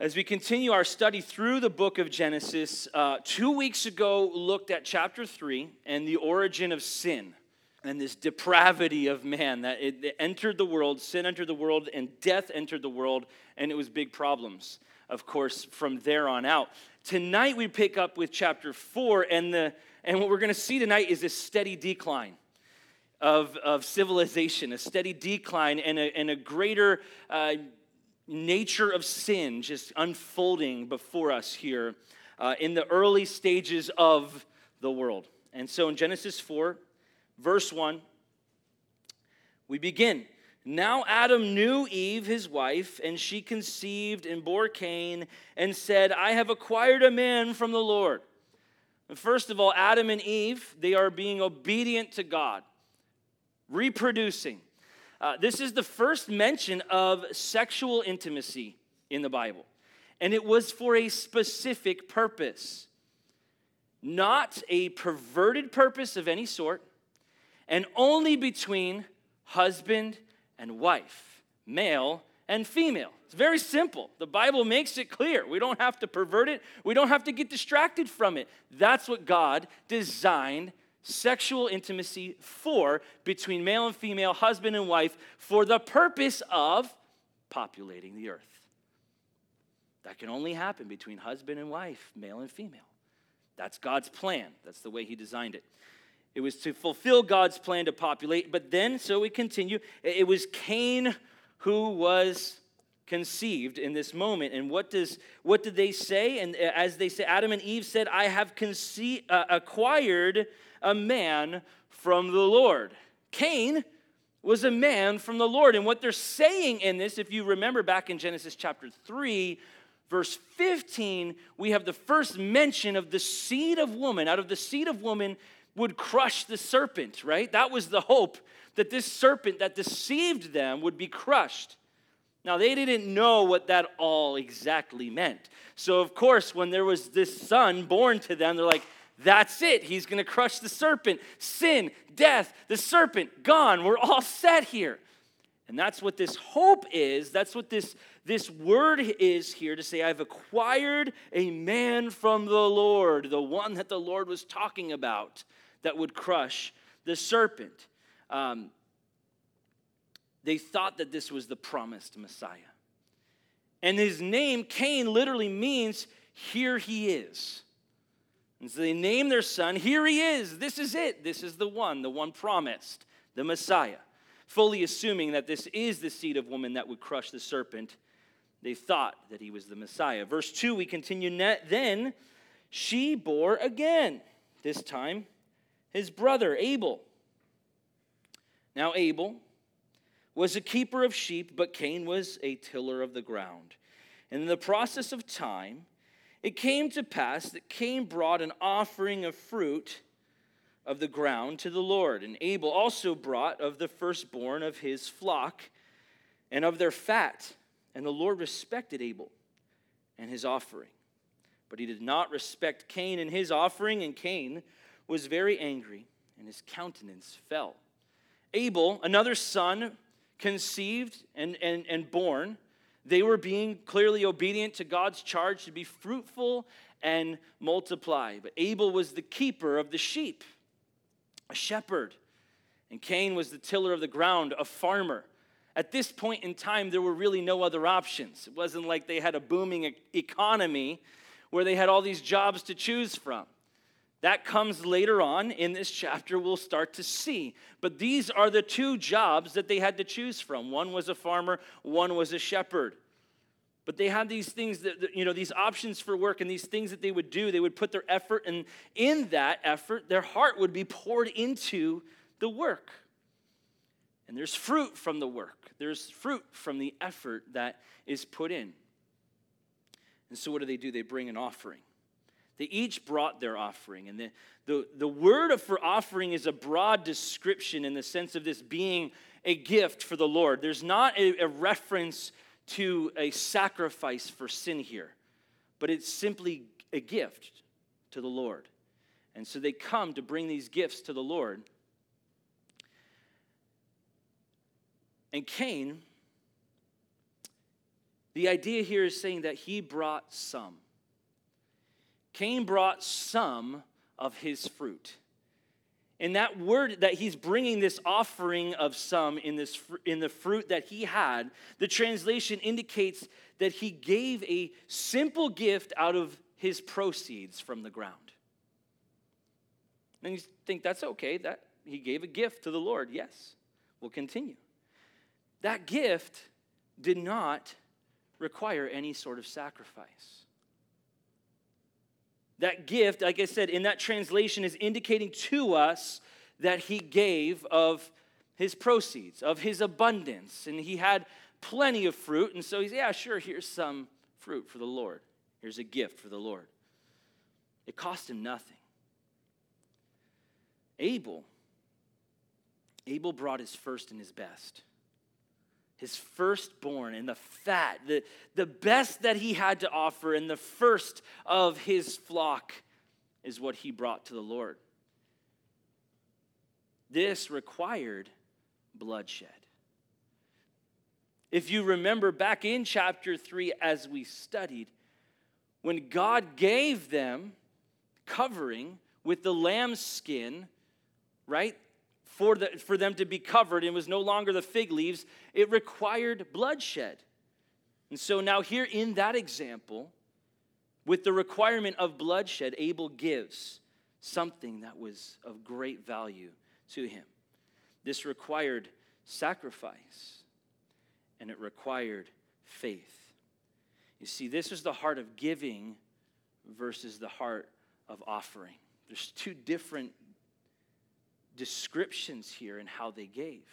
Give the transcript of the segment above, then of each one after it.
As we continue our study through the book of Genesis, 2 weeks ago looked at chapter 3 and the origin of sin and this depravity of man that it entered the world, sin entered the world, and death entered the world, and it was big problems, of course, from there on out. Tonight we pick up with chapter 4, and what we're going to see tonight is this steady decline of civilization, a steady decline and a greater nature of sin just unfolding before us here in the early stages of the world. And so in Genesis 4, verse 1, we begin. Now Adam knew Eve, his wife, and she conceived and bore Cain and said, I have acquired a man from the Lord. And first of all, Adam and Eve, they are being obedient to God, reproducing. This is the first mention of sexual intimacy in the Bible. And it was for a specific purpose. Not a perverted purpose of any sort. And only between husband and wife. Male and female. It's very simple. The Bible makes it clear. We don't have to pervert it. We don't have to get distracted from it. That's what God designed sexual intimacy for, between male and female, husband and wife, for the purpose of populating the earth. That can only happen between husband and wife, male and female. That's God's plan. That's the way he designed it. It was to fulfill God's plan to populate, but then, so we continue, it was Cain who was conceived in this moment. And what did they say? And as they say, Adam and Eve said, I have acquired a man from the Lord. Cain was a man from the Lord. And what they're saying in this, if you remember back in Genesis chapter 3, verse 15, we have the first mention of the seed of woman. Out of the seed of woman would crush the serpent, right? That was the hope, that this serpent that deceived them would be crushed. Now, they didn't know what that all exactly meant. So, of course, when there was this son born to them, they're like, that's it. He's going to crush the serpent. Sin, death, the serpent, gone. We're all set here. And that's what this hope is. That's what this word is here to say, I've acquired a man from the Lord, the one that the Lord was talking about that would crush the serpent. They thought that this was the promised Messiah. And his name, Cain, literally means, here he is. And so they named their son, here he is, this is it, this is the one promised, the Messiah. Fully assuming that this is the seed of woman that would crush the serpent, they thought that he was the Messiah. Verse 2, we continue, then she bore again, this time his brother Abel. Now Abel was a keeper of sheep, but Cain was a tiller of the ground. And in the process of time, it came to pass that Cain brought an offering of fruit of the ground to the Lord. And Abel also brought of the firstborn of his flock and of their fat. And the Lord respected Abel and his offering. But he did not respect Cain and his offering, and Cain was very angry, and his countenance fell. Abel, another son, conceived and born. They were being clearly obedient to God's charge to be fruitful and multiply. But Abel was the keeper of the sheep, a shepherd. And Cain was the tiller of the ground, a farmer. At this point in time, there were really no other options. It wasn't like they had a booming economy where they had all these jobs to choose from. That comes later on in this chapter, we'll start to see. But these are the two jobs that they had to choose from. One was a farmer, one was a shepherd. But they had these things that, you know, these options for work and these things that they would do. They would put their effort, and in that effort, their heart would be poured into the work. And there's fruit from the work. There's fruit from the effort that is put in. And so what do? They bring an offering. They each brought their offering. And the word for offering is a broad description in the sense of this being a gift for the Lord. There's not a reference to a sacrifice for sin here, but it's simply a gift to the Lord. And so they come to bring these gifts to the Lord. And Cain, The idea here is saying that he brought some. Cain brought some of his fruit. And that word that he's bringing, this offering of some in the fruit that he had, the translation indicates that he gave a simple gift out of his proceeds from the ground. And you think, that's okay, that he gave a gift to the Lord. Yes, we'll continue. That gift did not require any sort of sacrifice. That gift, like I said, in that translation is indicating to us that he gave of his proceeds, of his abundance. And he had plenty of fruit. And so he's, yeah, sure, here's some fruit for the Lord. Here's a gift for the Lord. It cost him nothing. Abel brought his first and his best. His firstborn and the fat, the best that he had to offer, and the first of his flock is what he brought to the Lord. This required bloodshed. If you remember back in chapter 3 as we studied, when God gave them covering with the lamb's skin, right? For them to be covered, it was no longer the fig leaves. It required bloodshed. And so now here in that example, with the requirement of bloodshed, Abel gives something that was of great value to him. This required sacrifice, and it required faith. You see, this is the heart of giving versus the heart of offering. There's two different descriptions here in how they gave.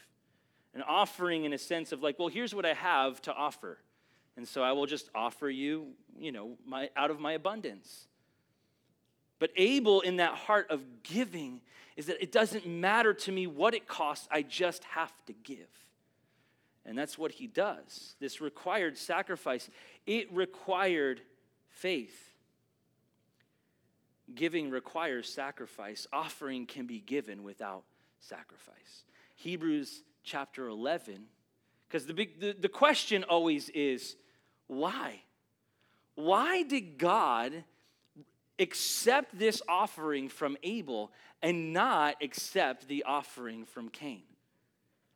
An offering in a sense of like, well, here's what I have to offer. And so I will just offer you, my out of my abundance. But Abel, in that heart of giving, is that it doesn't matter to me what it costs, I just have to give. And that's what he does. This required sacrifice. It required faith. Giving requires sacrifice. Offering can be given without sacrifice. Hebrews chapter 11, because the question always is, why? Why did God accept this offering from Abel and not accept the offering from Cain?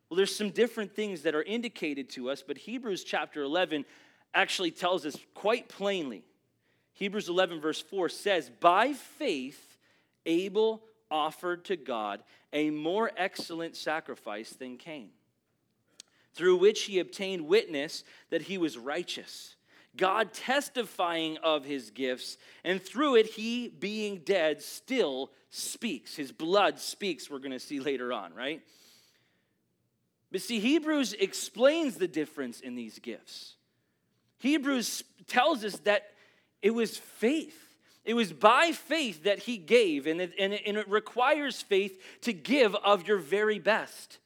Well, there's some different things that are indicated to us, but Hebrews chapter 11 actually tells us quite plainly. Hebrews 11 verse 4 says, by faith, Abel offered to God a more excellent sacrifice than Cain, through which he obtained witness that he was righteous, God testifying of his gifts, and through it he, being dead, still speaks. His blood speaks, we're going to see later on, right? But see, Hebrews explains the difference in these gifts. Hebrews tells us that it was faith. It was by faith that he gave, and it requires faith to give of your very best.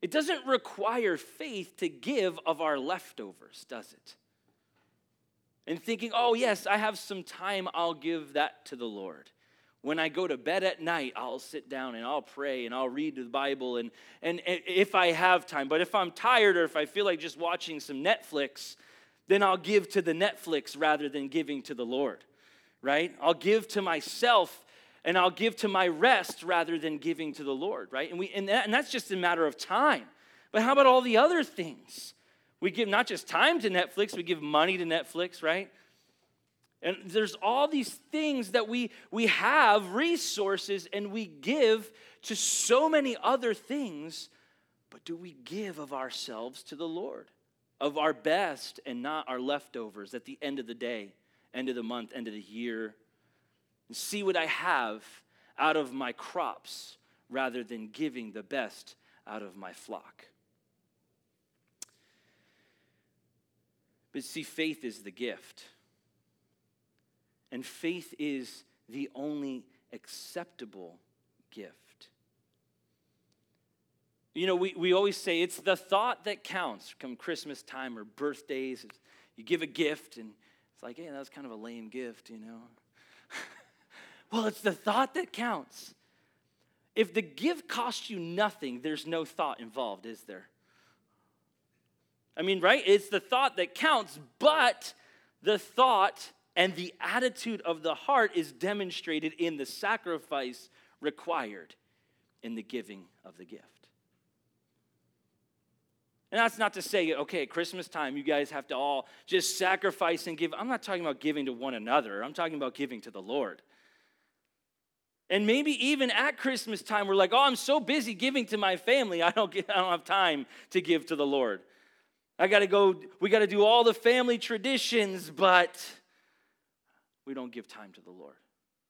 It doesn't require faith to give of our leftovers, does it? And thinking, oh yes, I have some time, I'll give that to the Lord. When I go to bed at night, I'll sit down and I'll pray and I'll read the Bible and if I have time. But if I'm tired or if I feel like just watching some Netflix, then I'll give to the Netflix rather than giving to the Lord, right? I'll give to myself and I'll give to my rest rather than giving to the Lord, right? And that's just a matter of time. But how about all the other things? We give not just time to Netflix, we give money to Netflix, right? And there's all these things that we have, resources, and we give to so many other things, but do we give of ourselves to the Lord? Of our best and not our leftovers at the end of the day, end of the month, end of the year. And see what I have out of my crops rather than giving the best out of my flock. But see, faith is the gift. And faith is the only acceptable gift. We always say it's the thought that counts come Christmas time or birthdays. You give a gift, and it's like, hey, that was kind of a lame gift, Well, it's the thought that counts. If the gift costs you nothing, there's no thought involved, is there? I mean, right? It's the thought that counts, but the thought and the attitude of the heart is demonstrated in the sacrifice required in the giving of the gift. And that's not to say, okay, Christmas time, you guys have to all just sacrifice and give. I'm not talking about giving to one another. I'm talking about giving to the Lord. And maybe even at Christmas time, we're like, oh, I'm so busy giving to my family. I don't have time to give to the Lord. We got to do all the family traditions, but we don't give time to the Lord.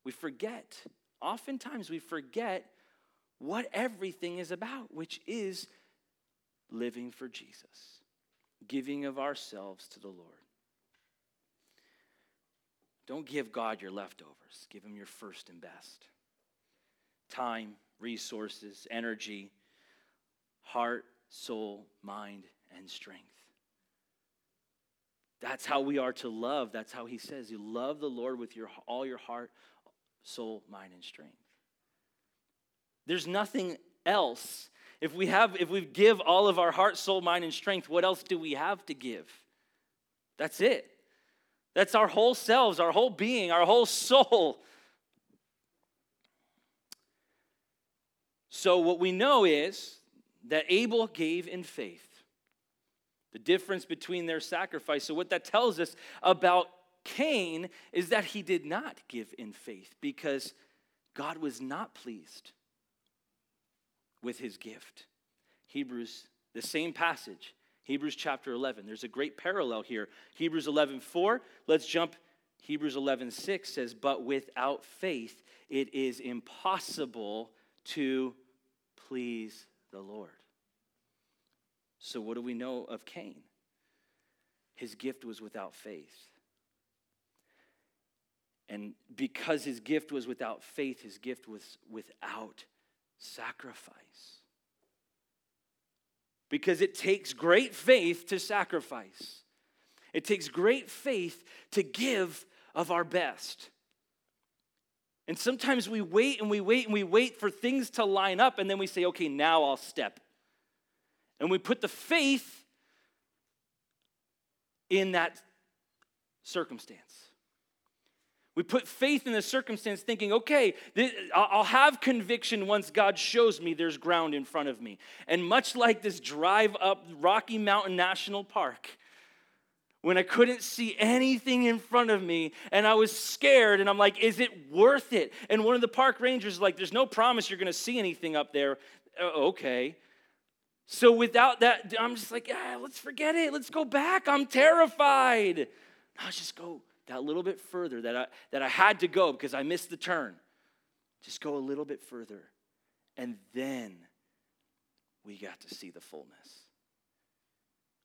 We forget. Oftentimes we forget what everything is about, which is living for Jesus, giving of ourselves to the Lord. Don't give God your leftovers. Give him your first and best. Time, resources, energy, heart, soul, mind, and strength. That's how we are to love. That's how he says you love the Lord with all your heart, soul, mind, and strength. There's nothing else. If we give all of our heart, soul, mind, and strength, what else do we have to give? That's it. That's our whole selves, our whole being, our whole soul. So what we know is that Abel gave in faith. The difference between their sacrifice. So what that tells us about Cain is that he did not give in faith because God was not pleased with his gift. Hebrews, the same passage, Hebrews chapter 11. There's a great parallel here. Hebrews 11:4, let's jump. Hebrews 11:6 says, but without faith it is impossible to please the Lord. So what do we know of Cain? His gift was without faith. And because his gift was without faith, his gift was without sacrifice. Because it takes great faith to sacrifice. It takes great faith to give of our best. And sometimes we wait and we wait and we wait for things to line up, and then we say, okay, now I'll step. And we put the faith in that circumstance. We put faith in the circumstance thinking, okay, I'll have conviction once God shows me there's ground in front of me. And much like this drive up Rocky Mountain National Park, when I couldn't see anything in front of me and I was scared and I'm like, is it worth it? And one of the park rangers is like, there's no promise you're going to see anything up there. Okay. So without that, I'm just like, let's forget it. Let's go back. I'm terrified. I'll just go that little bit further that I had to go because I missed the turn. Just go a little bit further. And then we got to see the fullness.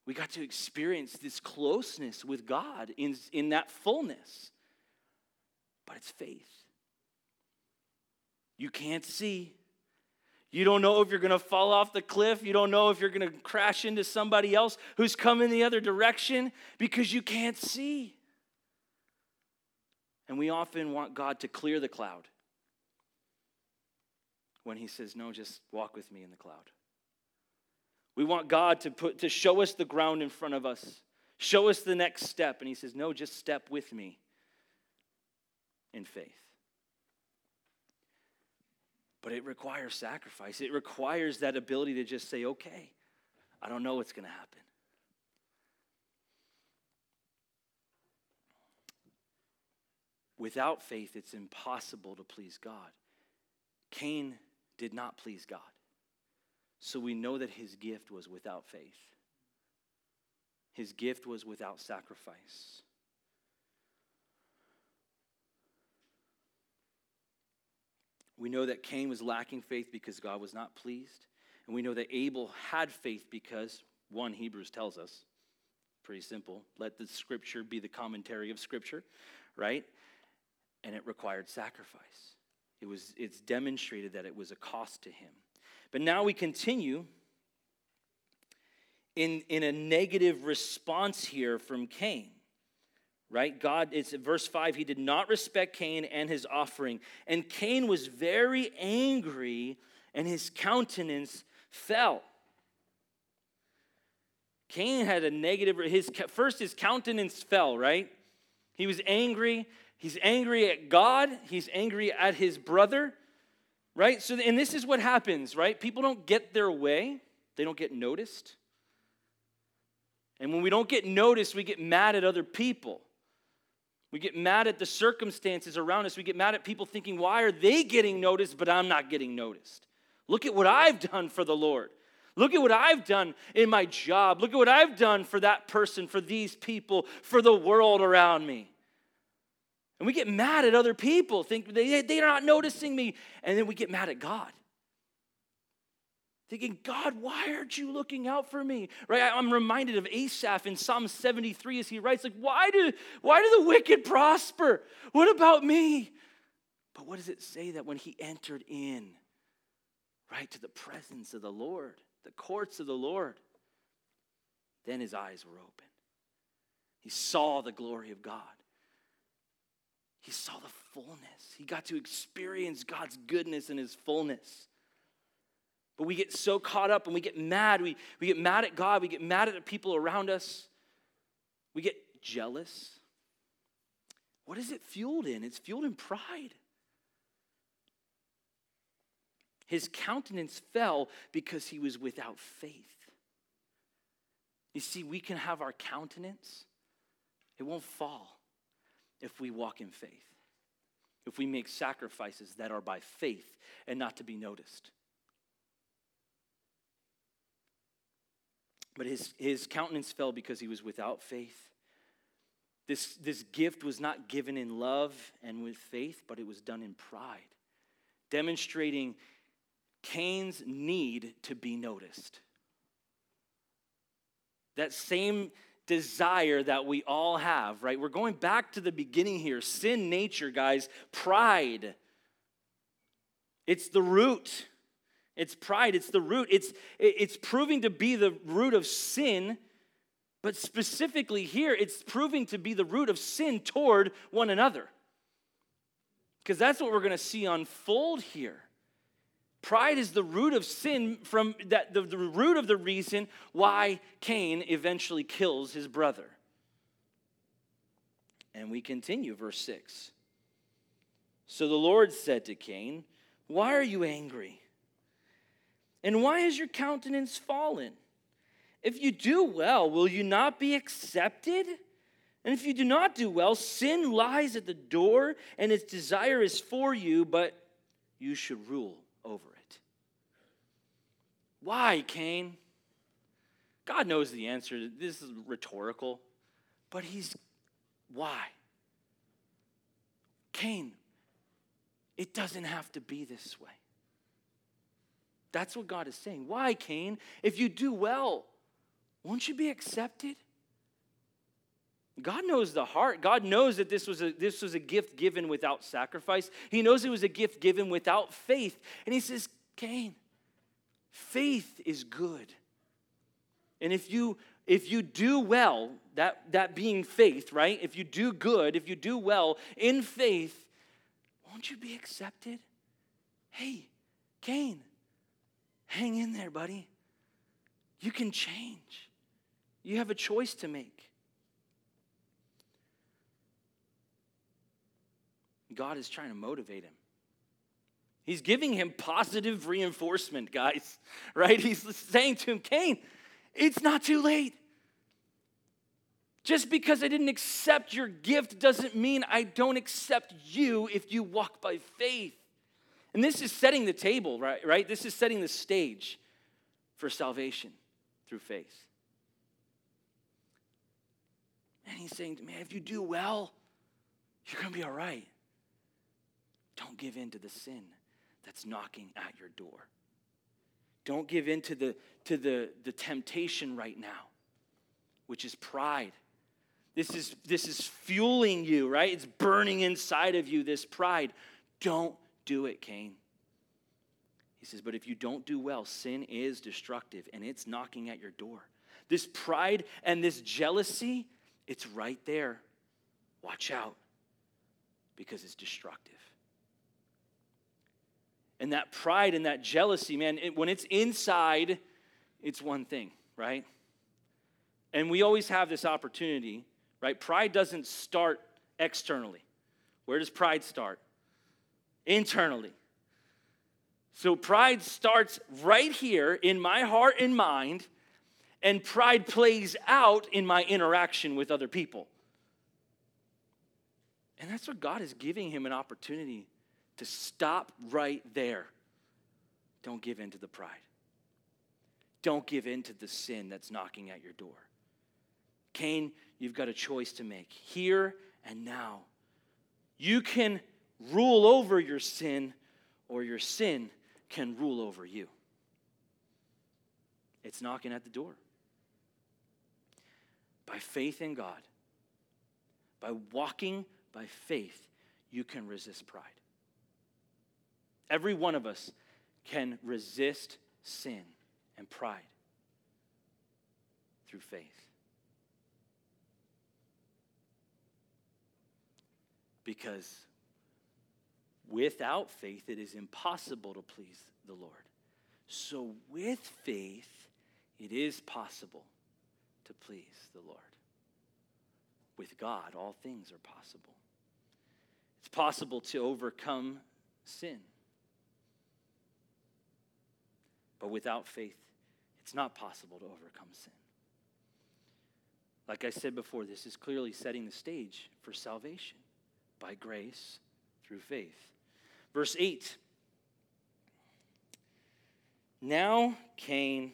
We got to experience this closeness with God in that fullness. But it's faith. You can't see. You don't know if you're going to fall off the cliff. You don't know if you're going to crash into somebody else who's coming the other direction because you can't see. And we often want God to clear the cloud when he says, no, just walk with me in the cloud. We want God to show us the ground in front of us, show us the next step. And he says, no, just step with me in faith. But it requires sacrifice. It requires that ability to just say, okay, I don't know what's going to happen. Without faith, it's impossible to please God. Cain did not please God. So we know that his gift was without faith. His gift was without sacrifice. We know that Cain was lacking faith because God was not pleased. And we know that Abel had faith because, one, Hebrews tells us, pretty simple, let the scripture be the commentary of scripture, right? And it required sacrifice. It's demonstrated that it was a cost to him. But now we continue in a negative response here from Cain, right? God, it's verse 5, he did not respect Cain and his offering. And Cain was very angry and his countenance fell. Cain had a negative, his countenance fell, right? He was angry. He's angry at God. He's angry at his brother, right? So, and this is what happens, right? People don't get their way. They don't get noticed. And when we don't get noticed, we get mad at other people. We get mad at the circumstances around us. We get mad at people thinking, why are they getting noticed, but I'm not getting noticed? Look at what I've done for the Lord. Look at what I've done in my job. Look at what I've done for that person, for these people, for the world around me. And we get mad at other people, think they're not noticing me. And then we get mad at God. Thinking, God, why aren't you looking out for me? Right? I'm reminded of Asaph in Psalm 73 as he writes, like, why do the wicked prosper? What about me? But what does it say that when he entered in, right, to the presence of the Lord, the courts of the Lord, then his eyes were open. He saw the glory of God. He saw the fullness. He got to experience God's goodness in his fullness. But we get so caught up and we get mad. We get mad at God. We get mad at the people around us. We get jealous. What is it fueled in? It's fueled in pride. His countenance fell because he was without faith. You see, we can have our countenance. It won't fall if we walk in faith. If we make sacrifices that are by faith and not to be noticed. But his countenance fell because he was without faith. This gift was not given in love and with faith, but it was done in pride, demonstrating Cain's need to be noticed. That same desire that we all have, right? We're going back to the beginning here. Sin nature, guys, pride. It's the root. It's pride, it's the root. It's proving to be the root of sin, but specifically here, it's proving to be the root of sin toward one another. Because that's what we're going to see unfold here. Pride is the root of sin, from that the root of the reason why Cain eventually kills his brother. And we continue, verse 6. So the Lord said to Cain, "Why are you angry? And why is your countenance fallen? If you do well, will you not be accepted? And if you do not do well, sin lies at the door, and its desire is for you, but you should rule over it." Why, Cain? God knows the answer. This is rhetorical, but why? Cain, it doesn't have to be this way. That's what God is saying. Why, Cain? If you do well, won't you be accepted? God knows the heart. God knows that this was a gift given without sacrifice. He knows it was a gift given without faith. And he says, Cain, faith is good. And if you do well, that being faith, right? If you do good, if you do well in faith, won't you be accepted? Hey, Cain, hang in there, buddy. You can change. You have a choice to make. God is trying to motivate him. He's giving him positive reinforcement, guys, right? He's saying to him, Cain, it's not too late. Just because I didn't accept your gift doesn't mean I don't accept you if you walk by faith. And this is setting the table, right? This is setting the stage for salvation through faith. And he's saying, man, if you do well, you're going to be all right. Don't give in to the sin that's knocking at your door. Don't give in to the temptation right now, which is pride. This is fueling you, right? It's burning inside of you, this pride. Don't do it, Cain. He says, but if you don't do well, sin is destructive and it's knocking at your door. This pride and this jealousy, it's right there. Watch out, because it's destructive. And that pride and that jealousy, man, when it's inside, it's one thing, right? And we always have this opportunity, right? Pride doesn't start externally. Where does pride start? Internally. So pride starts right here in my heart and mind, and pride plays out in my interaction with other people. And that's what God is giving him an opportunity to stop right there. Don't give in to the pride. Don't give in to the sin that's knocking at your door. Cain, you've got a choice to make here and now. You can rule over your sin, or your sin can rule over you. It's knocking at the door. By faith in God, by walking by faith, you can resist pride. Every one of us can resist sin and pride through faith. Because without faith, it is impossible to please the Lord. So with faith, it is possible to please the Lord. With God, all things are possible. It's possible to overcome sin. But without faith, it's not possible to overcome sin. Like I said before, this is clearly setting the stage for salvation by grace through faith. Verse 8. Now Cain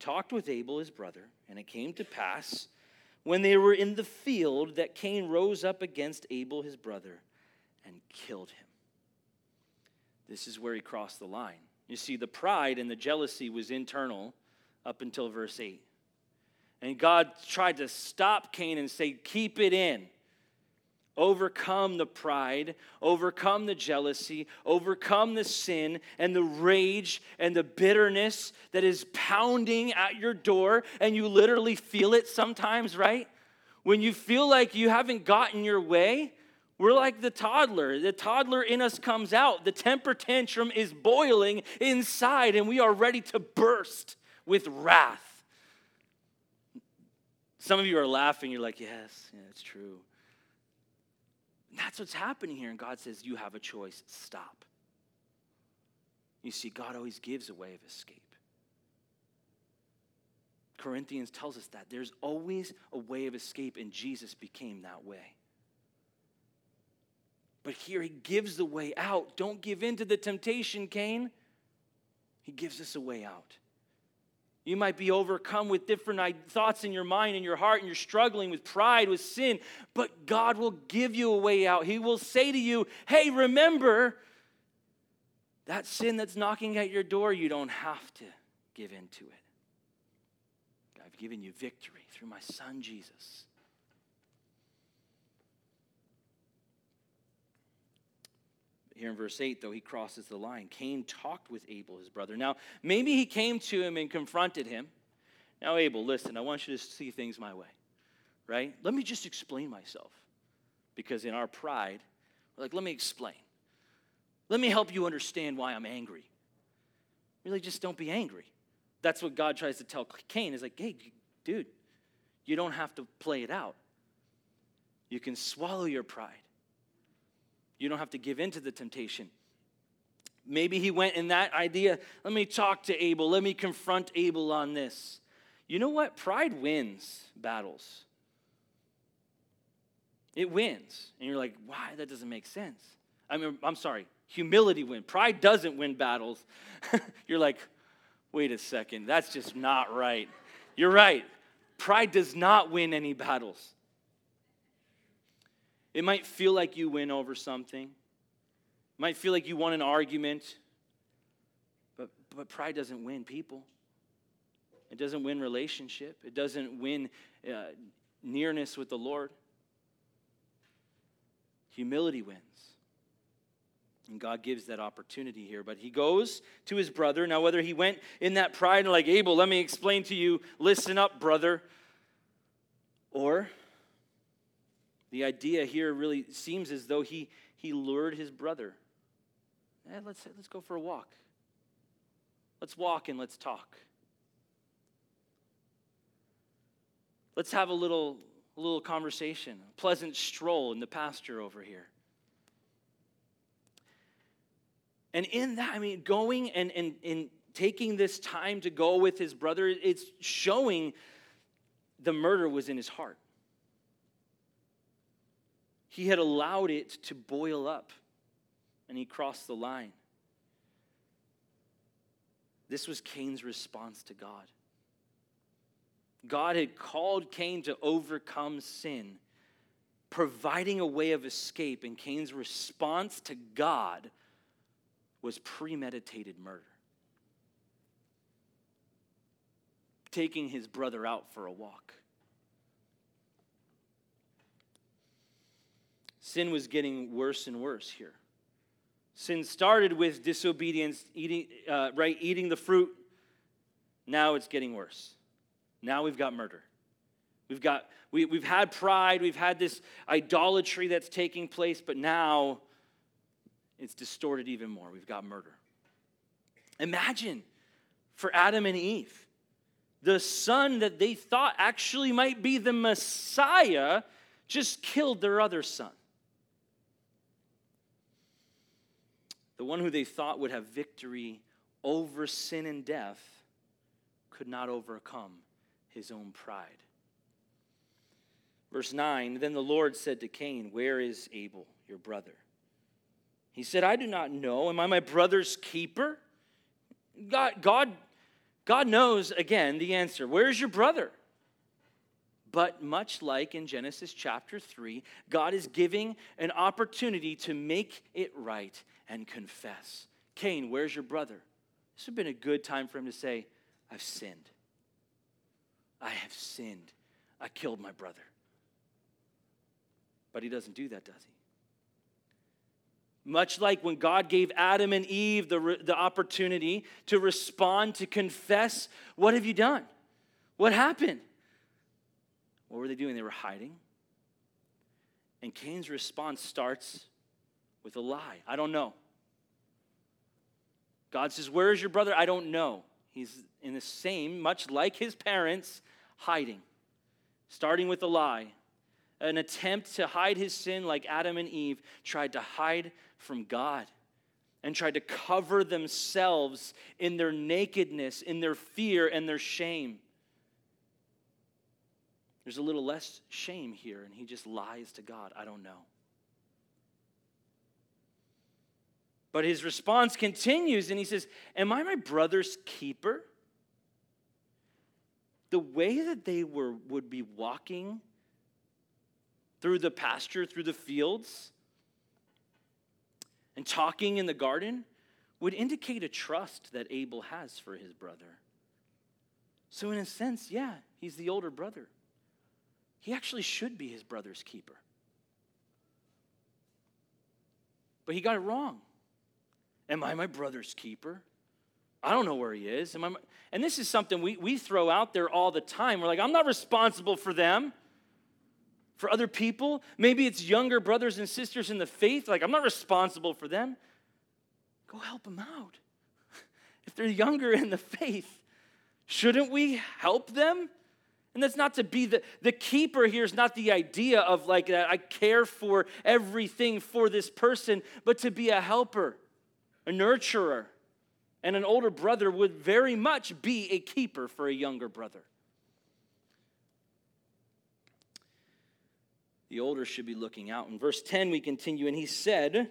talked with Abel, his brother, and it came to pass, when they were in the field, that Cain rose up against Abel, his brother, and killed him. This is where he crossed the line. You see, the pride and the jealousy was internal up until verse 8. And God tried to stop Cain and say, keep it in. Overcome the pride, overcome the jealousy, overcome the sin and the rage and the bitterness that is pounding at your door. And you literally feel it sometimes, right? When you feel like you haven't gotten your way, we're like the toddler. The toddler in us comes out. The temper tantrum is boiling inside, and we are ready to burst with wrath. Some of you are laughing. You're like, yes, yeah, it's true. And that's what's happening here. And God says, you have a choice. Stop. You see, God always gives a way of escape. Corinthians tells us that. There's always a way of escape, and Jesus became that way. But here he gives the way out. Don't give in to the temptation, Cain. He gives us a way out. You might be overcome with different thoughts in your mind and your heart, and you're struggling with pride, with sin, but God will give you a way out. He will say to you, hey, remember that sin that's knocking at your door, you don't have to give in to it. I've given you victory through my son, Jesus. Here in verse 8, though, he crosses the line. Cain talked with Abel, his brother. Now, maybe he came to him and confronted him. Now, Abel, listen, I want you to see things my way, right? Let me just explain myself. Because in our pride, we're like, let me explain. Let me help you understand why I'm angry. Really, just don't be angry. That's what God tries to tell Cain. Is like, hey, dude, you don't have to play it out. You can swallow your pride. You don't have to give in to the temptation. Maybe he went in that idea, let me talk to Abel, let me confront Abel on this. You know what? Pride wins battles. It wins. And you're like, why? That doesn't make sense. Humility wins. Pride doesn't win battles. You're like, wait a second, that's just not right. You're right. Pride does not win any battles. It might feel like you win over something. It might feel like you won an argument. But pride doesn't win people. It doesn't win relationship. It doesn't win nearness with the Lord. Humility wins. And God gives that opportunity here. But he goes to his brother. Now, whether he went in that pride and like, Abel, let me explain to you. Listen up, brother. Or the idea here really seems as though he lured his brother. Eh, let's go for a walk. Let's walk and let's talk. Let's have a little conversation, a pleasant stroll in the pasture over here. And in that, I mean, going and taking this time to go with his brother, it's showing the murder was in his heart. He had allowed it to boil up, and he crossed the line. This was Cain's response to God. God had called Cain to overcome sin, providing a way of escape, and Cain's response to God was premeditated murder. Taking his brother out for a walk. Sin was getting worse and worse here. Sin started with disobedience, eating the fruit. Now it's getting worse. Now we've got murder. We've had pride. We've had this idolatry that's taking place, but now it's distorted even more. We've got murder. Imagine for Adam and Eve, the son that they thought actually might be the Messiah just killed their other son. The one who they thought would have victory over sin and death could not overcome his own pride. Verse 9, then the Lord said to Cain, where is Abel, your brother? He said, I do not know. Am I my brother's keeper? God knows, again, the answer. Where is your brother? But much like in Genesis chapter 3, God is giving an opportunity to make it right and confess. Cain, where's your brother? This would have been a good time for him to say, I've sinned. I have sinned. I killed my brother. But he doesn't do that, does he? Much like when God gave Adam and Eve the opportunity to respond, to confess, what have you done? What happened? What were they doing? They were hiding. And Cain's response starts with a lie. I don't know. God says, where is your brother? I don't know. He's in the same, much like his parents, hiding. Starting with a lie. An attempt to hide his sin like Adam and Eve tried to hide from God and tried to cover themselves in their nakedness, in their fear and their shame. There's a little less shame here, and he just lies to God. I don't know. But his response continues, and he says, am I my brother's keeper? The way that they would be walking through the pasture, through the fields, and talking in the garden would indicate a trust that Abel has for his brother. So in a sense, yeah, he's the older brother. He actually should be his brother's keeper. But he got it wrong. Am I my brother's keeper? I don't know where he is. And this is something we throw out there all the time. We're like, I'm not responsible for them. For other people, maybe it's younger brothers and sisters in the faith. Like, I'm not responsible for them. Go help them out. If they're younger in the faith, shouldn't we help them? And that's not to be the keeper here is not the idea of like, I care for everything for this person, but to be a helper, a nurturer. And an older brother would very much be a keeper for a younger brother. The older should be looking out. In verse 10, we continue, and he said,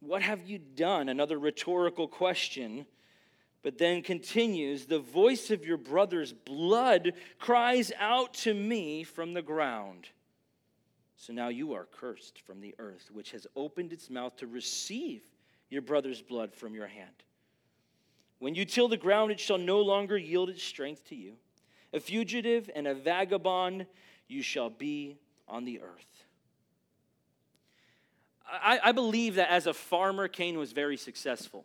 what have you done? Another rhetorical question, but then continues, the voice of your brother's blood cries out to me from the ground. So now you are cursed from the earth, which has opened its mouth to receive your brother's blood from your hand. When you till the ground, it shall no longer yield its strength to you. A fugitive and a vagabond you shall be on the earth. I believe that as a farmer, Cain was very successful.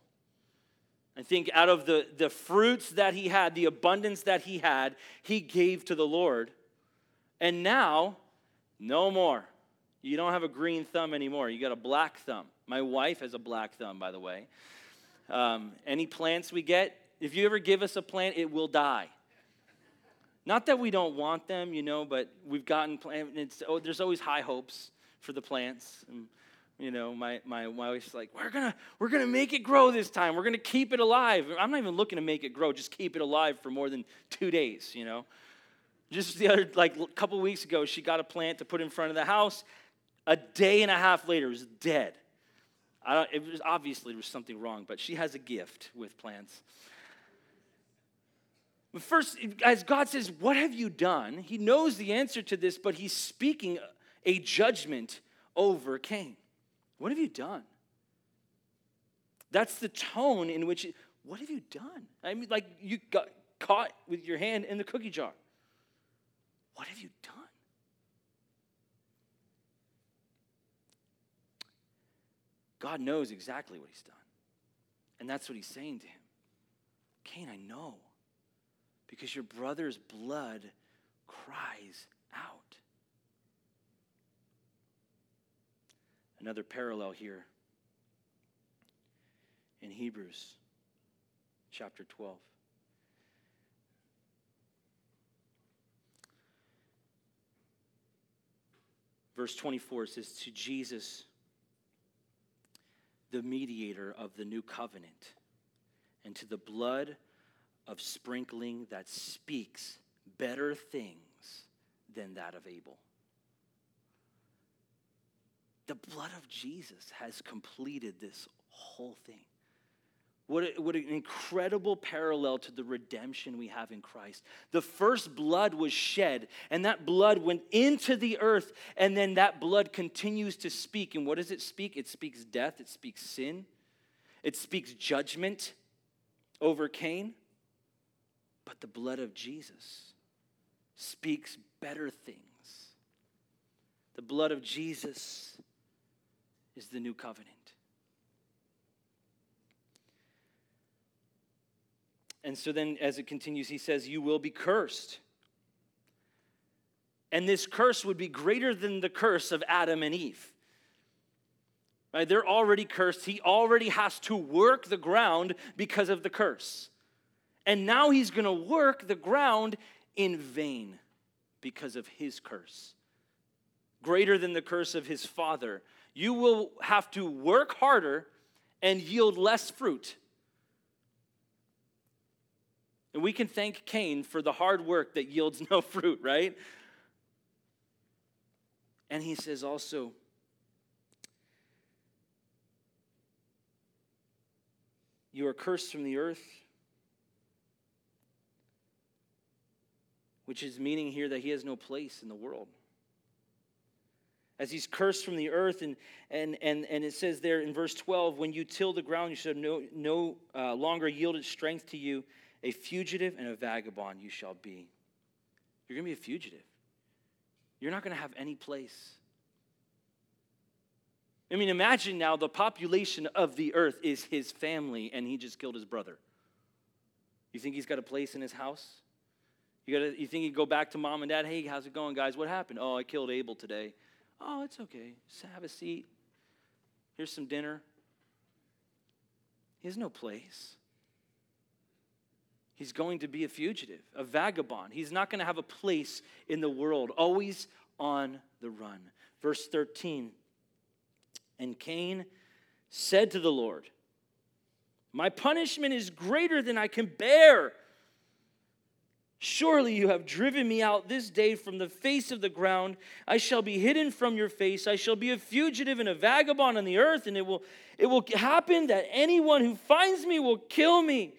I think out of the fruits that he had, the abundance that he had, he gave to the Lord. And now, no more. You don't have a green thumb anymore. You got a black thumb. My wife has a black thumb, by the way. Any plants we get, if you ever give us a plant, it will die. Not that we don't want them, you know, but we've gotten plants. There's always high hopes for the plants. And, you know, my wife's like, we're gonna make it grow this time. We're gonna keep it alive. I'm not even looking to make it grow. Just keep it alive for more than 2 days. You know, just the other couple weeks ago, she got a plant to put in front of the house. A day and a half later, it was dead. It was obviously there was something wrong, but she has a gift with plants. But first, as God says, "What have you done?" He knows the answer to this, but He's speaking a judgment over Cain. What have you done? That's the tone in which, what have you done? I mean, like you got caught with your hand in the cookie jar. What have you done? God knows exactly what He's done. And that's what He's saying to him. Cain, I know. Because your brother's blood cries out. Another parallel here in Hebrews chapter 12. Verse 24 says, to Jesus, the mediator of the new covenant, and to the blood of sprinkling that speaks better things than that of Abel. The blood of Jesus has completed this whole thing. What an incredible parallel to the redemption we have in Christ. The first blood was shed, and that blood went into the earth, and then that blood continues to speak. And what does it speak? It speaks death. It speaks sin. It speaks judgment over Cain. But the blood of Jesus speaks better things. The blood of Jesus is the new covenant. And so then as it continues, he says, you will be cursed. And this curse would be greater than the curse of Adam and Eve. Right? They're already cursed. He already has to work the ground because of the curse. And now he's going to work the ground in vain because of his curse. Greater than the curse of his father. You will have to work harder and yield less fruit. And we can thank Cain for the hard work that yields no fruit, right? And he says also, you are cursed from the earth, which is meaning here that he has no place in the world. As he's cursed from the earth, and it says there in verse 12, when you till the ground, you shall no longer yield its strength to you. A fugitive and a vagabond you shall be. You're going to be a fugitive. You're not going to have any place. I mean, imagine now the population of the earth is his family, and he just killed his brother. You think he's got a place in his house? You think he'd go back to mom and dad? Hey, how's it going, guys? What happened? Oh, I killed Abel today. Oh, it's okay. Just have a seat. Here's some dinner. He has no place. He's going to be a fugitive, a vagabond. He's not going to have a place in the world, always on the run. Verse 13, and Cain said to the Lord, my punishment is greater than I can bear. Surely you have driven me out this day from the face of the ground. I shall be hidden from your face. I shall be a fugitive and a vagabond on the earth, and it will happen that anyone who finds me will kill me.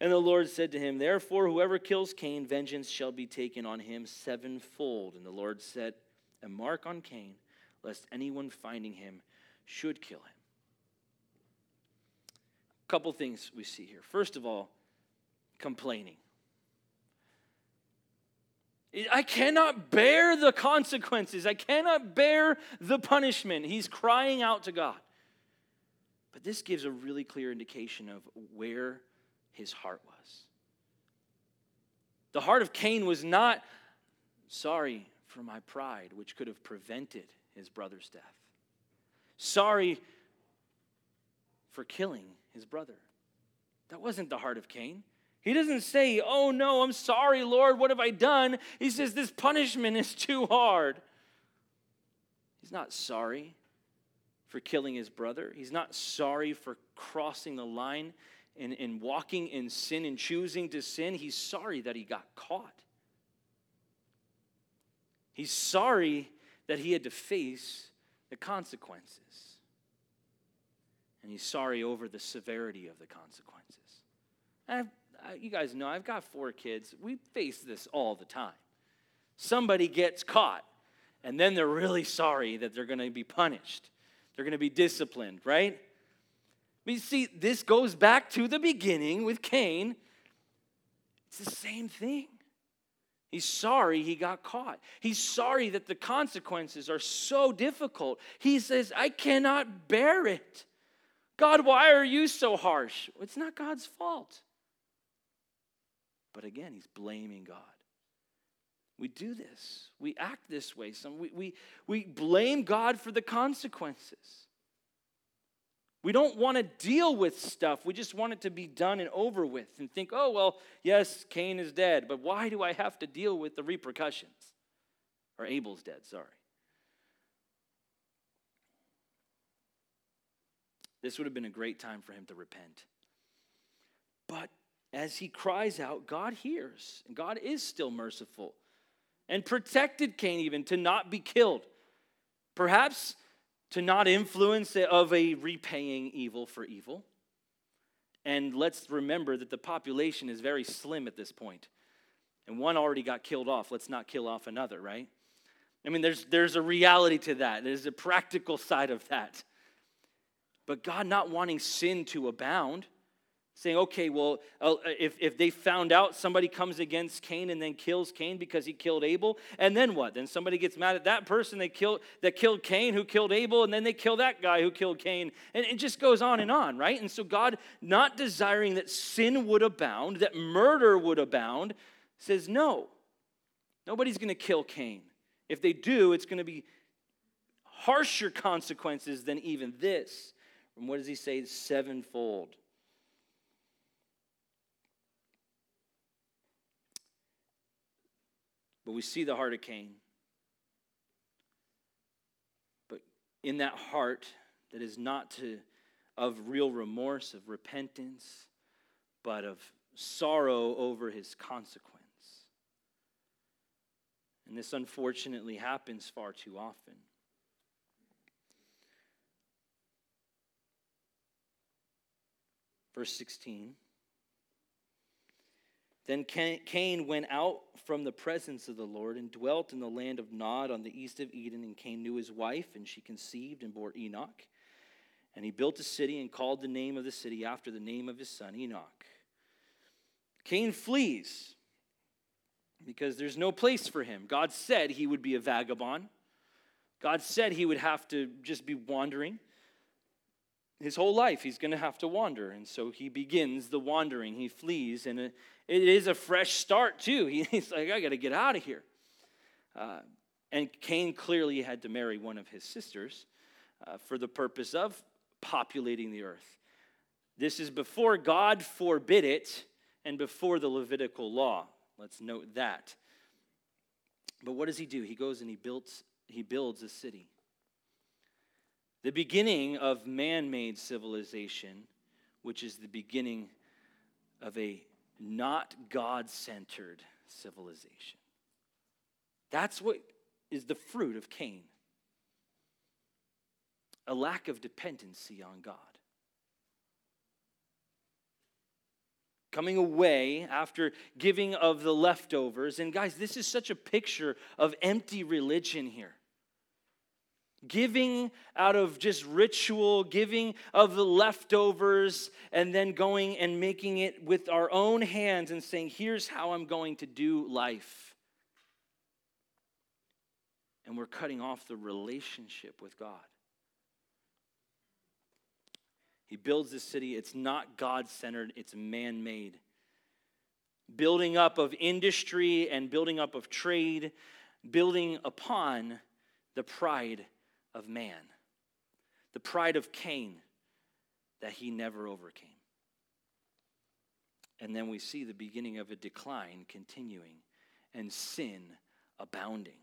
And the Lord said to him, therefore, whoever kills Cain, vengeance shall be taken on him sevenfold. And the Lord set a mark on Cain, lest anyone finding him should kill him. A couple things we see here. First of all, complaining. I cannot bear the consequences. I cannot bear the punishment. He's crying out to God. But this gives a really clear indication of where his heart was. The heart of Cain was not sorry for my pride, which could have prevented his brother's death. Sorry for killing his brother. That wasn't the heart of Cain. He doesn't say, oh no, I'm sorry, Lord, what have I done? He says, this punishment is too hard. He's not sorry for killing his brother. He's not sorry for crossing the line and walking in sin and choosing to sin. He's sorry that he got caught. He's sorry that he had to face the consequences. And he's sorry over the severity of the consequences. You guys know, I've got 4 kids. We face this all the time. Somebody gets caught, and then they're really sorry that they're going to be punished. They're going to be disciplined, right? But you see, this goes back to the beginning with Cain. It's the same thing. He's sorry he got caught. He's sorry that the consequences are so difficult. He says, I cannot bear it. God, why are you so harsh? It's not God's fault. But again, he's blaming God. We do this. We act this way. We blame God for the consequences. We don't want to deal with stuff. We just want it to be done and over with and think, oh, well, yes, Cain is dead, but why do I have to deal with the repercussions? Or Abel's dead, sorry. This would have been a great time for him to repent. But as he cries out, God hears. And God is still merciful and protected Cain even to not be killed. Perhaps to not influence of a repaying evil for evil. And let's remember that the population is very slim at this point. And one already got killed off. Let's not kill off another, right? I mean, there's a reality to that. There's a practical side of that. But God not wanting sin to abound, saying, okay, well, if they found out somebody comes against Cain and then kills Cain because he killed Abel, and then what? Then somebody gets mad at that person that killed Cain who killed Abel, and then they kill that guy who killed Cain. And it just goes on, right? And so God, not desiring that sin would abound, that murder would abound, says no. Nobody's going to kill Cain. If they do, it's going to be harsher consequences than even this. And what does he say? Sevenfold. But we see the heart of Cain. But in that heart that is not of real remorse, of repentance, but of sorrow over his consequence. And this unfortunately happens far too often. Verse 16. Then Cain went out from the presence of the Lord and dwelt in the land of Nod on the east of Eden. And Cain knew his wife, and she conceived and bore Enoch. And he built a city and called the name of the city after the name of his son Enoch. Cain flees because there's no place for him. God said he would be a vagabond. God said he would have to just be wandering. His whole life, he's going to have to wander. And so he begins the wandering. He flees, and it is a fresh start, too. He's like, I got to get out of here. And Cain clearly had to marry one of his sisters for the purpose of populating the earth. This is before God forbid it and before the Levitical law. Let's note that. But what does he do? He goes and he builds a city. The beginning of man-made civilization, which is the beginning of a not God-centered civilization. That's what is the fruit of Cain. A lack of dependency on God. Coming away after giving of the leftovers. And guys, this is such a picture of empty religion here. Giving out of just ritual, giving of the leftovers, and then going and making it with our own hands and saying, here's how I'm going to do life. And we're cutting off the relationship with God. He builds this city. It's not God-centered. It's man-made. Building up of industry and building up of trade, building upon the pride of man, the pride of Cain that he never overcame. And then we see the beginning of a decline continuing and sin abounding.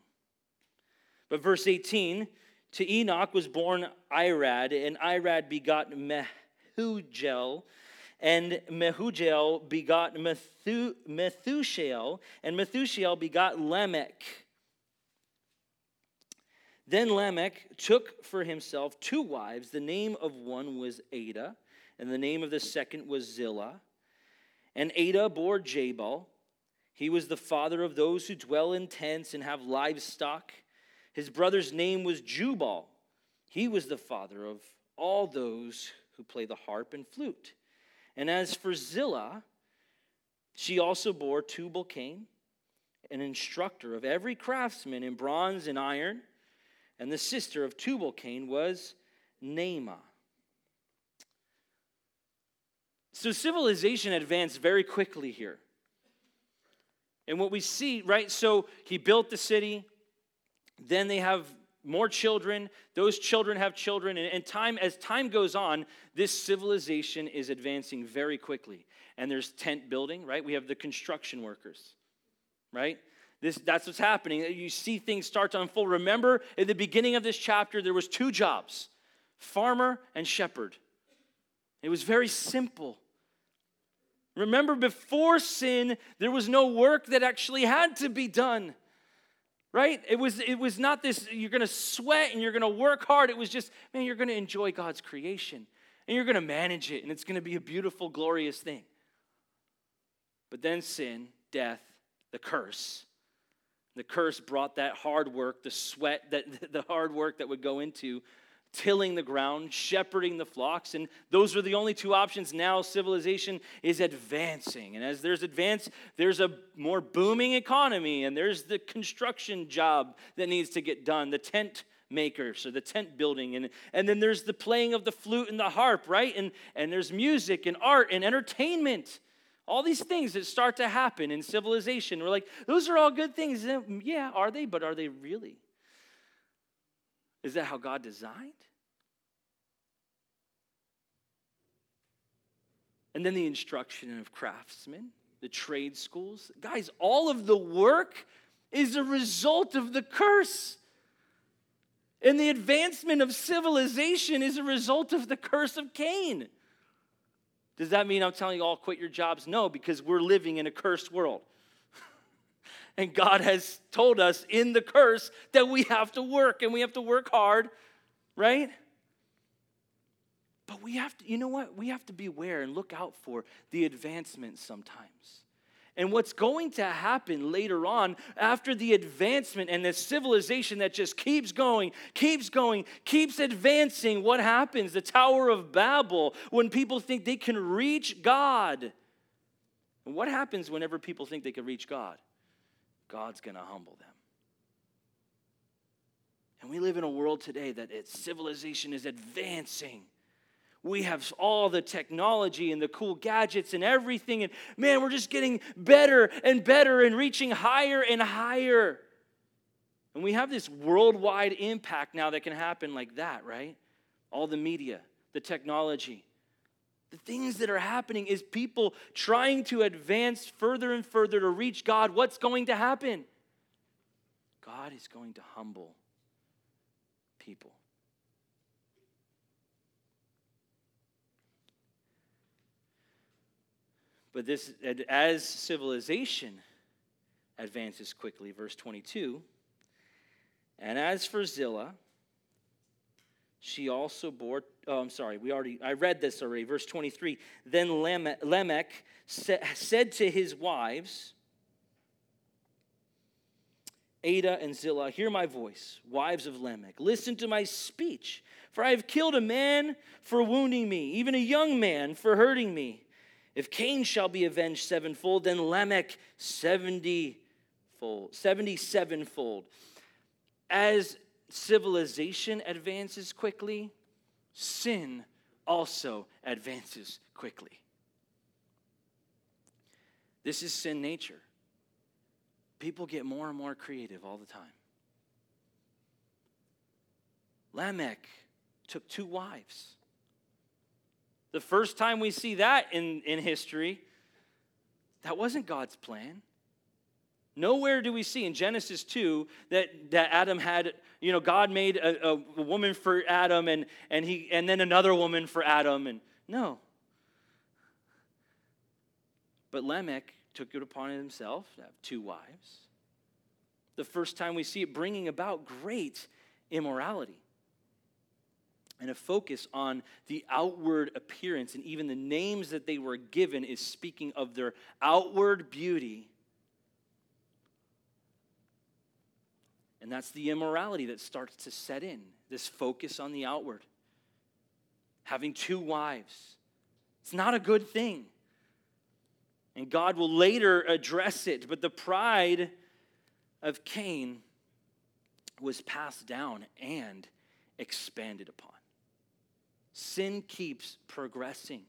But verse 18, to Enoch was born Irad, and Irad begot Mehujael, and Mehujael begot Methushael, and Methushael begot Lamech. Then Lamech took for himself 2 wives. The name of one was Ada, and the name of the second was Zillah. And Ada bore Jabal. He was the father of those who dwell in tents and have livestock. His brother's name was Jubal. He was the father of all those who play the harp and flute. And as for Zillah, she also bore Tubal-Cain, an instructor of every craftsman in bronze and iron. And the sister of Tubal-Cain was Naamah. So civilization advanced very quickly here. And what we see, right, so he built the city, then they have more children, those children have children, and time goes on, this civilization is advancing very quickly. And there's tent building, right? We have the construction workers, right? That's what's happening. You see things start to unfold. Remember, at the beginning of this chapter, there was 2 jobs, farmer and shepherd. It was very simple. Remember, before sin, there was no work that actually had to be done, right? It was not this, you're going to sweat and you're going to work hard. It was just, man, you're going to enjoy God's creation, and you're going to manage it, and it's going to be a beautiful, glorious thing. But then sin, death, the curse. The curse brought that hard work, the sweat, the hard work that would go into tilling the ground, shepherding the flocks, and those were the only 2 options. Now civilization is advancing, and as there's advance, there's a more booming economy, and there's the construction job that needs to get done, the tent makers or the tent building, and then there's the playing of the flute and the harp, right? And there's music and art and entertainment. All these things that start to happen in civilization. We're like, those are all good things. Yeah, are they? But are they really? Is that how God designed? And then the instruction of craftsmen, the trade schools. Guys, all of the work is a result of the curse. And the advancement of civilization is a result of the curse of Cain. Does that mean I'm telling you all quit your jobs? No, because we're living in a cursed world. And God has told us in the curse that we have to work, and we have to work hard, right? But we have to, you know what? We have to beware and look out for the advancement sometimes. And what's going to happen later on after the advancement and the civilization that just keeps going, keeps advancing, what happens? The Tower of Babel, when people think they can reach God. And what happens whenever people think they can reach God? God's going to humble them. And we live in a world today that its civilization is advancing. We have all the technology and the cool gadgets and everything. And man, we're just getting better and better and reaching higher and higher. And we have this worldwide impact now that can happen like that, right? All the media, the technology. The things that are happening is people trying to advance further and further to reach God. What's going to happen? God is going to humble people. But this, as civilization advances quickly, verse 22, and as for Zillah, she also bore, I read this already, verse 23, then Lamech said to his wives, Ada and Zillah, hear my voice, wives of Lamech. Listen to my speech, for I have killed a man for wounding me, even a young man for hurting me. If Cain shall be avenged 7-fold, then Lamech 77-fold. As civilization advances quickly, sin also advances quickly. This is sin nature. People get more and more creative all the time. Lamech took 2 wives. The first time we see that in history That wasn't God's plan. Nowhere do we see in Genesis 2 that Adam had, you know, God made a woman for Adam and then another woman for Adam. And no. But Lamech took it upon himself to have two wives. The first time we see it bringing about great immorality and a focus on the outward appearance, and even the names that they were given is speaking of their outward beauty. And that's the immorality that starts to set in, this focus on the outward. Having two wives, it's not a good thing. And God will later address it, but the pride of Cain was passed down and expanded upon. Sin keeps progressing.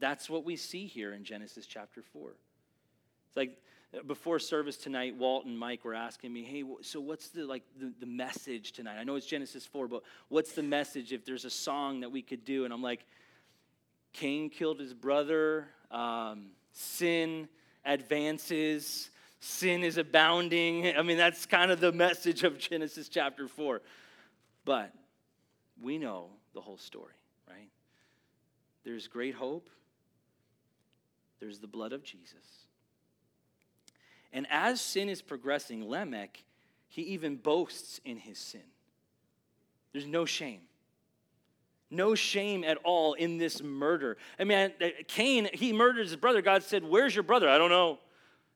That's what we see here in Genesis chapter 4. It's like before service tonight, Walt and Mike were asking me, hey, so what's the message tonight? I know it's Genesis 4, but what's the message if there's a song that we could do? And I'm like, Cain killed his brother, sin advances, sin is abounding. I mean, that's kind of the message of Genesis chapter 4. But we know the whole story, right? There's great hope. There's the blood of Jesus. And as sin is progressing, Lamech, he even boasts in his sin. There's no shame. No shame at all in this murder. I mean, Cain, he murders his brother. God said, where's your brother? I don't know.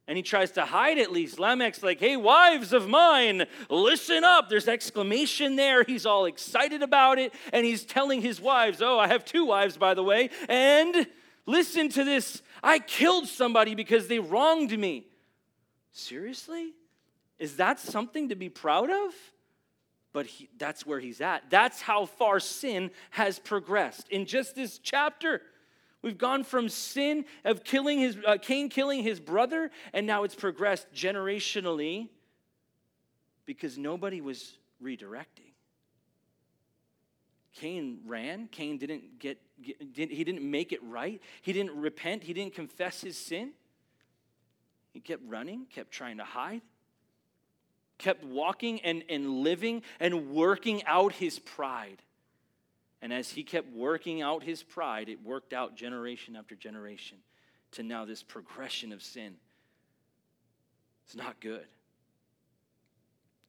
And he tries to hide at least. Lamech's like, hey, wives of mine, listen up. There's exclamation there. He's all excited about it. And he's telling his wives, oh, I have two wives, by the way. And listen to this. I killed somebody because they wronged me. Seriously? Is that something to be proud of? But that's where he's at. That's how far sin has progressed. In just this chapter, we've gone from sin of Cain killing his brother, and now it's progressed generationally because nobody was redirecting. Cain ran. Cain he didn't make it right. He didn't repent. He didn't confess his sin. He kept running, kept trying to hide, kept walking and living and working out his pride. And as he kept working out his pride, it worked out generation after generation to now this progression of sin. It's not good.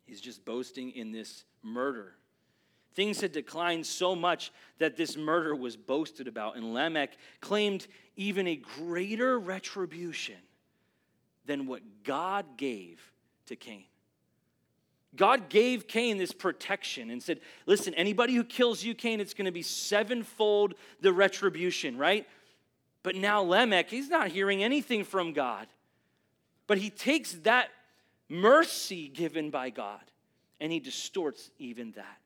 He's just boasting in this murder. Things had declined so much that this murder was boasted about, and Lamech claimed even a greater retribution than what God gave to Cain. God gave Cain this protection and said, listen, anybody who kills you, Cain, it's going to be sevenfold the retribution, right? But now Lamech, he's not hearing anything from God. But he takes that mercy given by God and he distorts even that.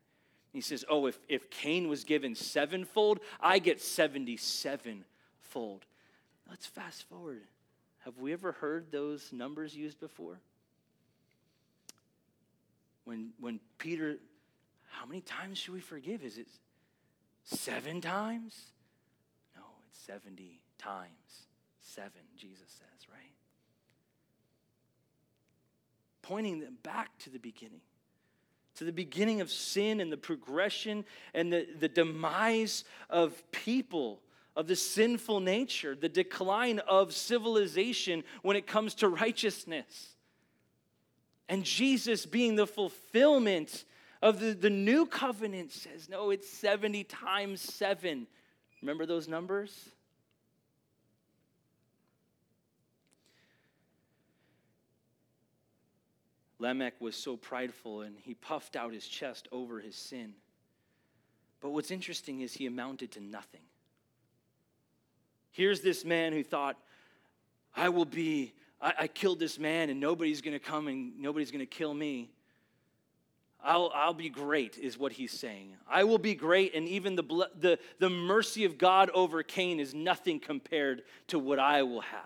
He says, oh, if Cain was given sevenfold, I get 77-fold. Let's fast forward. Have we ever heard those numbers used before? When Peter, how many times should we forgive? Is it 7 times? No, it's 70 times 7, Jesus says, right? Pointing them back to the beginning of sin and the progression and the demise of people, of the sinful nature, the decline of civilization when it comes to righteousness. And Jesus, being the fulfillment of the new covenant, says, no, it's 70 times 7. Remember those numbers? Lamech was so prideful, and he puffed out his chest over his sin. But what's interesting is he amounted to nothing. Here's this man who thought, I killed this man, and nobody's going to come and nobody's going to kill me. I'll be great, is what he's saying. I will be great, and even the mercy of God over Cain is nothing compared to what I will have.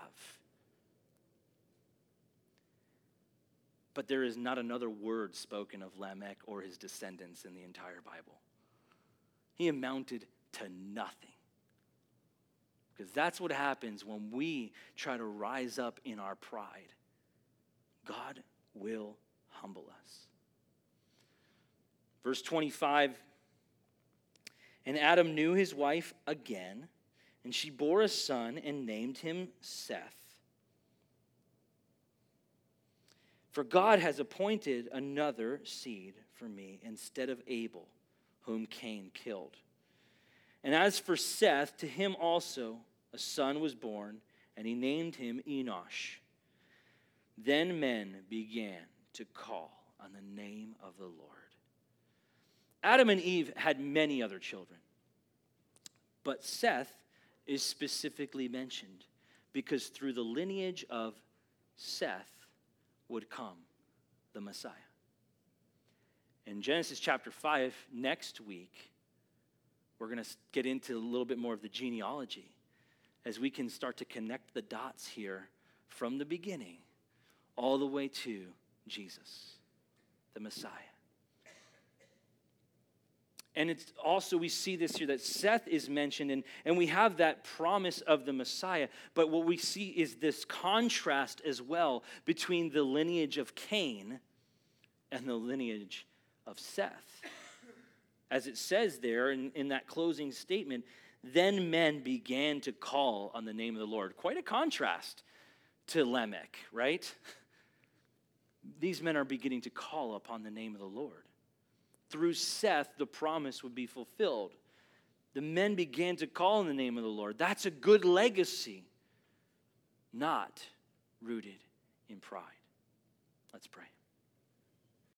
But there is not another word spoken of Lamech or his descendants in the entire Bible. He amounted to nothing. Because that's what happens when we try to rise up in our pride. God will humble us. Verse 25, and Adam knew his wife again, and she bore a son and named him Seth. For God has appointed another seed for me instead of Abel, whom Cain killed. And as for Seth, to him also a son was born, and he named him Enosh. Then men began to call on the name of the Lord. Adam and Eve had many other children, but Seth is specifically mentioned because through the lineage of Seth would come the Messiah. In Genesis chapter 5, next week, we're going to get into a little bit more of the genealogy as we can start to connect the dots here from the beginning all the way to Jesus, the Messiah. And it's also, we see this here, that Seth is mentioned, and we have that promise of the Messiah. But what we see is this contrast as well between the lineage of Cain and the lineage of Seth. As it says there in that closing statement, then men began to call on the name of the Lord. Quite a contrast to Lamech, right? These men are beginning to call upon the name of the Lord. Through Seth, the promise would be fulfilled. The men began to call on the name of the Lord. That's a good legacy, not rooted in pride. Let's pray.